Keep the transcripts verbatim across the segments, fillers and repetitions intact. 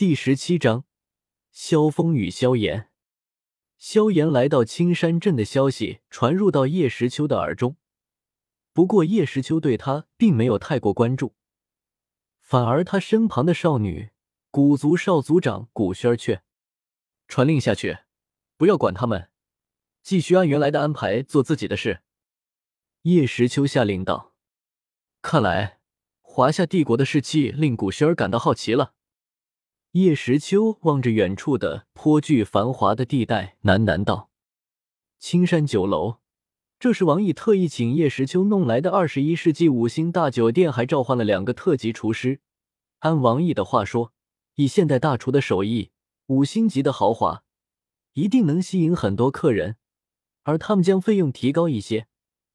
第十七章，萧峰与萧炎。萧炎来到青山镇的消息传入到叶时秋的耳中，不过叶时秋对他并没有太过关注，反而他身旁的少女古族少族长古萱却传令下去，不要管他们，继续按原来的安排做自己的事。叶时秋下令道：“看来华夏帝国的士气令古萱感到好奇了。”叶时秋望着远处的颇具繁华的地带，喃喃道：“青山酒楼，这是王毅特意请叶时秋弄来的二十一世纪五星大酒店，还召唤了两个特级厨师。按王毅的话说，以现代大厨的手艺，五星级的豪华，一定能吸引很多客人，而他们将费用提高一些，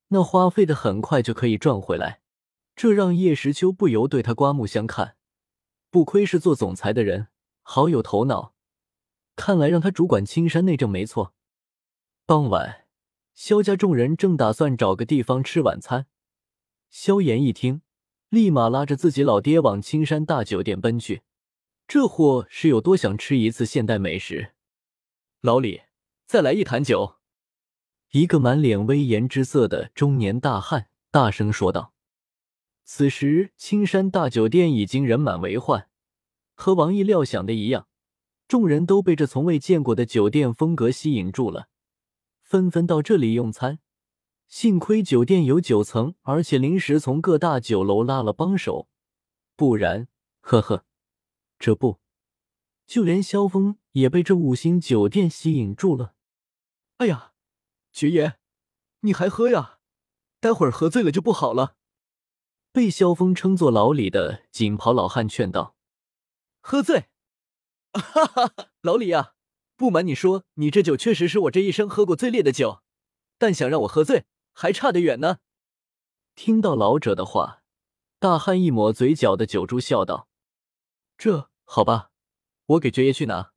那花费的很快就可以赚回来。”这让叶时秋不由对他刮目相看。不亏是做总裁的人，好有头脑，看来让他主管青山内政没错。傍晚，萧家众人正打算找个地方吃晚餐，萧炎一听，立马拉着自己老爹往青山大酒店奔去。这货是有多想吃一次现代美食？老李，再来一坛酒！一个满脸威严之色的中年大汉大声说道。此时青山大酒店已经人满为患，和王毅料想的一样，众人都被这从未见过的酒店风格吸引住了，纷纷到这里用餐。幸亏酒店有九层，而且临时从各大酒楼拉了帮手，不然呵呵，这不，就连萧峰也被这五星酒店吸引住了。哎呀，爵爷，你还喝呀？待会儿喝醉了就不好了。被萧峰称作老李的锦袍老汉劝道：“喝醉？哈哈，老李啊，不瞒你说，你这酒确实是我这一生喝过最烈的酒，但想让我喝醉，还差得远呢。”听到老者的话，大汉一抹嘴角的酒珠，笑道：“这好吧，我给爵爷去拿。”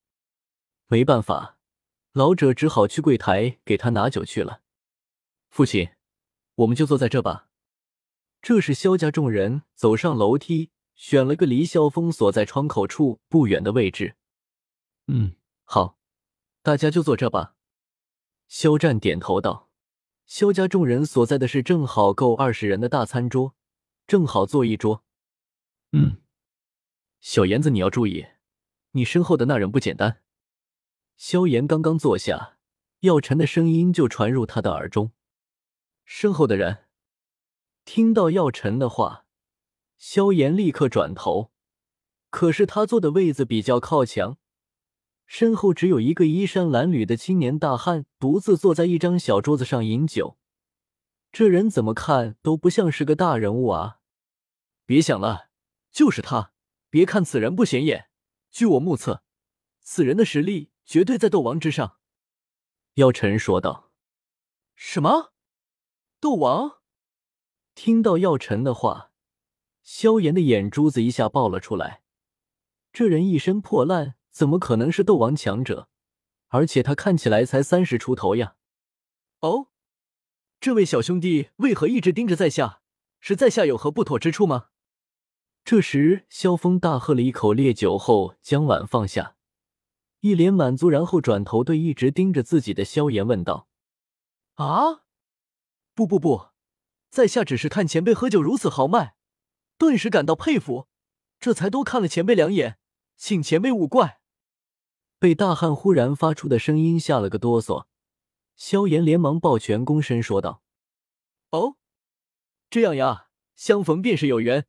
没办法，老者只好去柜台给他拿酒去了。父亲，我们就坐在这吧。这时萧家众人走上楼梯，选了个离萧峰所在窗口处不远的位置。嗯，好，大家就坐这吧。萧战点头道。萧家众人所在的是正好够二十人的大餐桌，正好坐一桌。嗯，小炎子，你要注意，你身后的那人不简单。萧炎刚刚坐下，药尘的声音就传入他的耳中。身后的人？听到药尘的话，萧炎立刻转头，可是他坐的位子比较靠墙，身后只有一个衣衫褴褛的青年大汉独自坐在一张小桌子上饮酒。这人怎么看都不像是个大人物啊。别想了，就是他。别看此人不显眼，据我目测，此人的实力绝对在斗王之上。药尘说道。什么？斗王？听到药尘的话，萧炎的眼珠子一下爆了出来。这人一身破烂，怎么可能是斗王强者？而且他看起来才三十出头呀。哦，这位小兄弟为何一直盯着在下？是在下有何不妥之处吗？这时萧峰大喝了一口烈酒后，将碗放下，一脸满足，然后转头对一直盯着自己的萧炎问道：“啊，不不不。在下只是看前辈喝酒如此豪迈，顿时感到佩服，这才多看了前辈两眼，请前辈勿怪。”被大汉忽然发出的声音吓了个哆嗦，萧炎连忙抱拳躬身说道：“哦，这样呀，相逢便是有缘，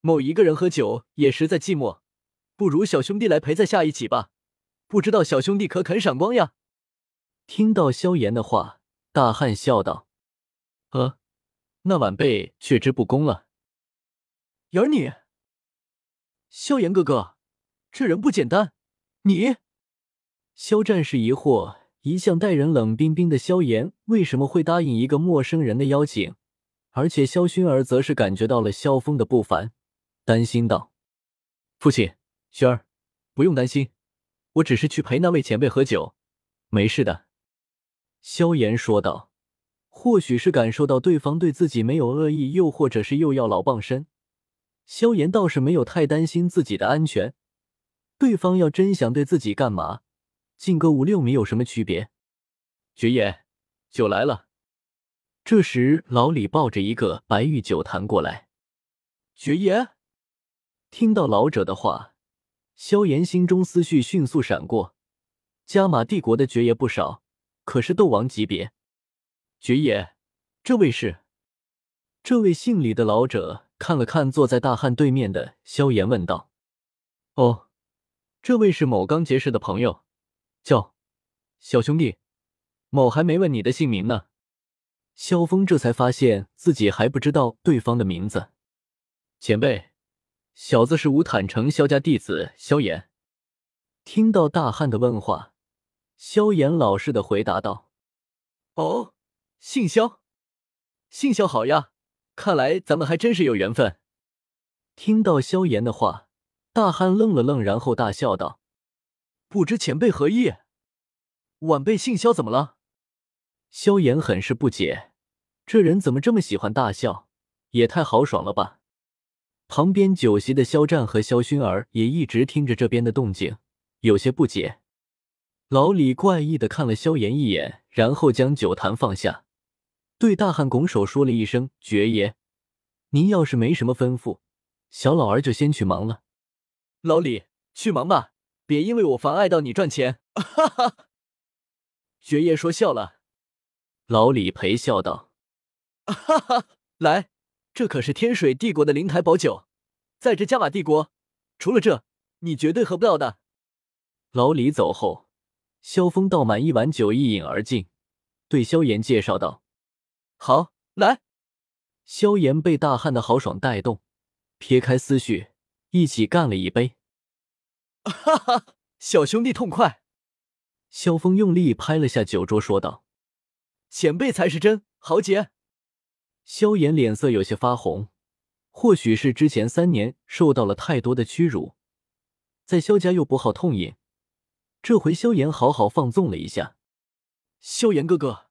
某一个人喝酒也实在寂寞，不如小兄弟来陪在下一起吧，不知道小兄弟可肯赏光呀？”听到萧炎的话，大汉笑道：“呃。”那晚辈却之不恭了。言儿你，萧炎哥哥，这人不简单。你，萧战士疑惑，一向待人冷冰冰的萧炎为什么会答应一个陌生人的邀请？而且萧薰儿则是感觉到了萧峰的不凡，担心道：“父亲，薰儿，不用担心，我只是去陪那位前辈喝酒，没事的。”萧炎说道。或许是感受到对方对自己没有恶意，又或者是又要老傍身，萧炎倒是没有太担心自己的安全，对方要真想对自己干嘛，进个五六米有什么区别？爵爷，酒来了。这时老李抱着一个白玉酒坛过来。爵爷。听到老者的话，萧炎心中思绪迅速闪过，加玛帝国的爵爷不少，可是斗王级别。爵爷，这位是。这位姓李的老者看了看坐在大汉对面的萧炎问道。哦，这位是某刚结识的朋友，叫小兄弟，某还没问你的姓名呢。萧峰这才发现自己还不知道对方的名字。前辈，小子是无坦城萧家弟子萧炎。听到大汉的问话，萧炎老实的回答道。哦，姓萧。姓萧好呀，看来咱们还真是有缘分。听到萧炎的话，大汉愣了愣，然后大笑道，不知前辈何意？晚辈姓萧怎么了？萧炎很是不解，这人怎么这么喜欢大笑，也太豪爽了吧。旁边酒席的萧战和萧薰儿也一直听着这边的动静，有些不解。老李怪异地看了萧炎一眼，然后将酒坛放下，对大汉拱手说了一声，爵爷，您要是没什么吩咐，小老儿就先去忙了。老李，去忙吧，别因为我妨碍到你赚钱。哈哈。爵爷说笑了。老李陪笑道。哈哈，来，这可是天水帝国的灵台宝酒，在这加玛帝国，除了这，你绝对喝不到的。老李走后，萧峰倒满一碗酒一饮而尽，对萧炎介绍道。好，来。萧炎被大汉的豪爽带动，撇开思绪，一起干了一杯。哈哈，小兄弟痛快。萧峰用力拍了下酒桌说道。前辈才是真豪杰。萧炎脸色有些发红，或许是之前三年受到了太多的屈辱，在萧家又不好痛饮，这回萧炎好好放纵了一下。萧炎哥哥，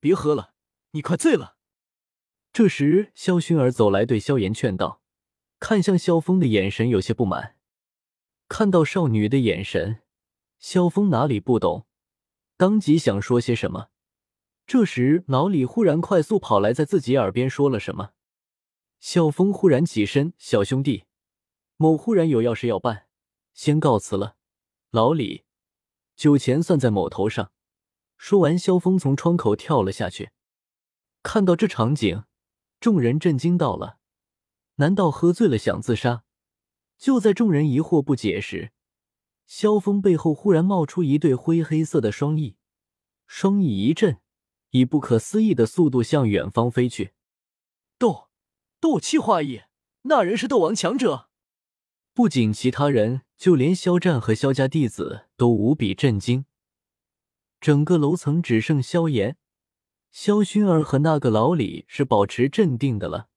别喝了。你快醉了。这时萧薰儿走来对萧炎劝道，看向萧峰的眼神有些不满。看到少女的眼神，萧峰哪里不懂，当即想说些什么。这时老李忽然快速跑来，在自己耳边说了什么。萧峰忽然起身，小兄弟，某忽然有要事要办，先告辞了。老李，酒钱算在某头上。说完，萧峰从窗口跳了下去。看到这场景，众人震惊到了，难道喝醉了想自杀？就在众人疑惑不解时，萧峰背后忽然冒出一对灰黑色的双翼，双翼一震，以不可思议的速度向远方飞去。斗斗气化翼，那人是斗王强者。不仅其他人，就连萧战和萧家弟子都无比震惊。整个楼层只剩萧炎、萧薰儿和那个老李是保持镇定的了。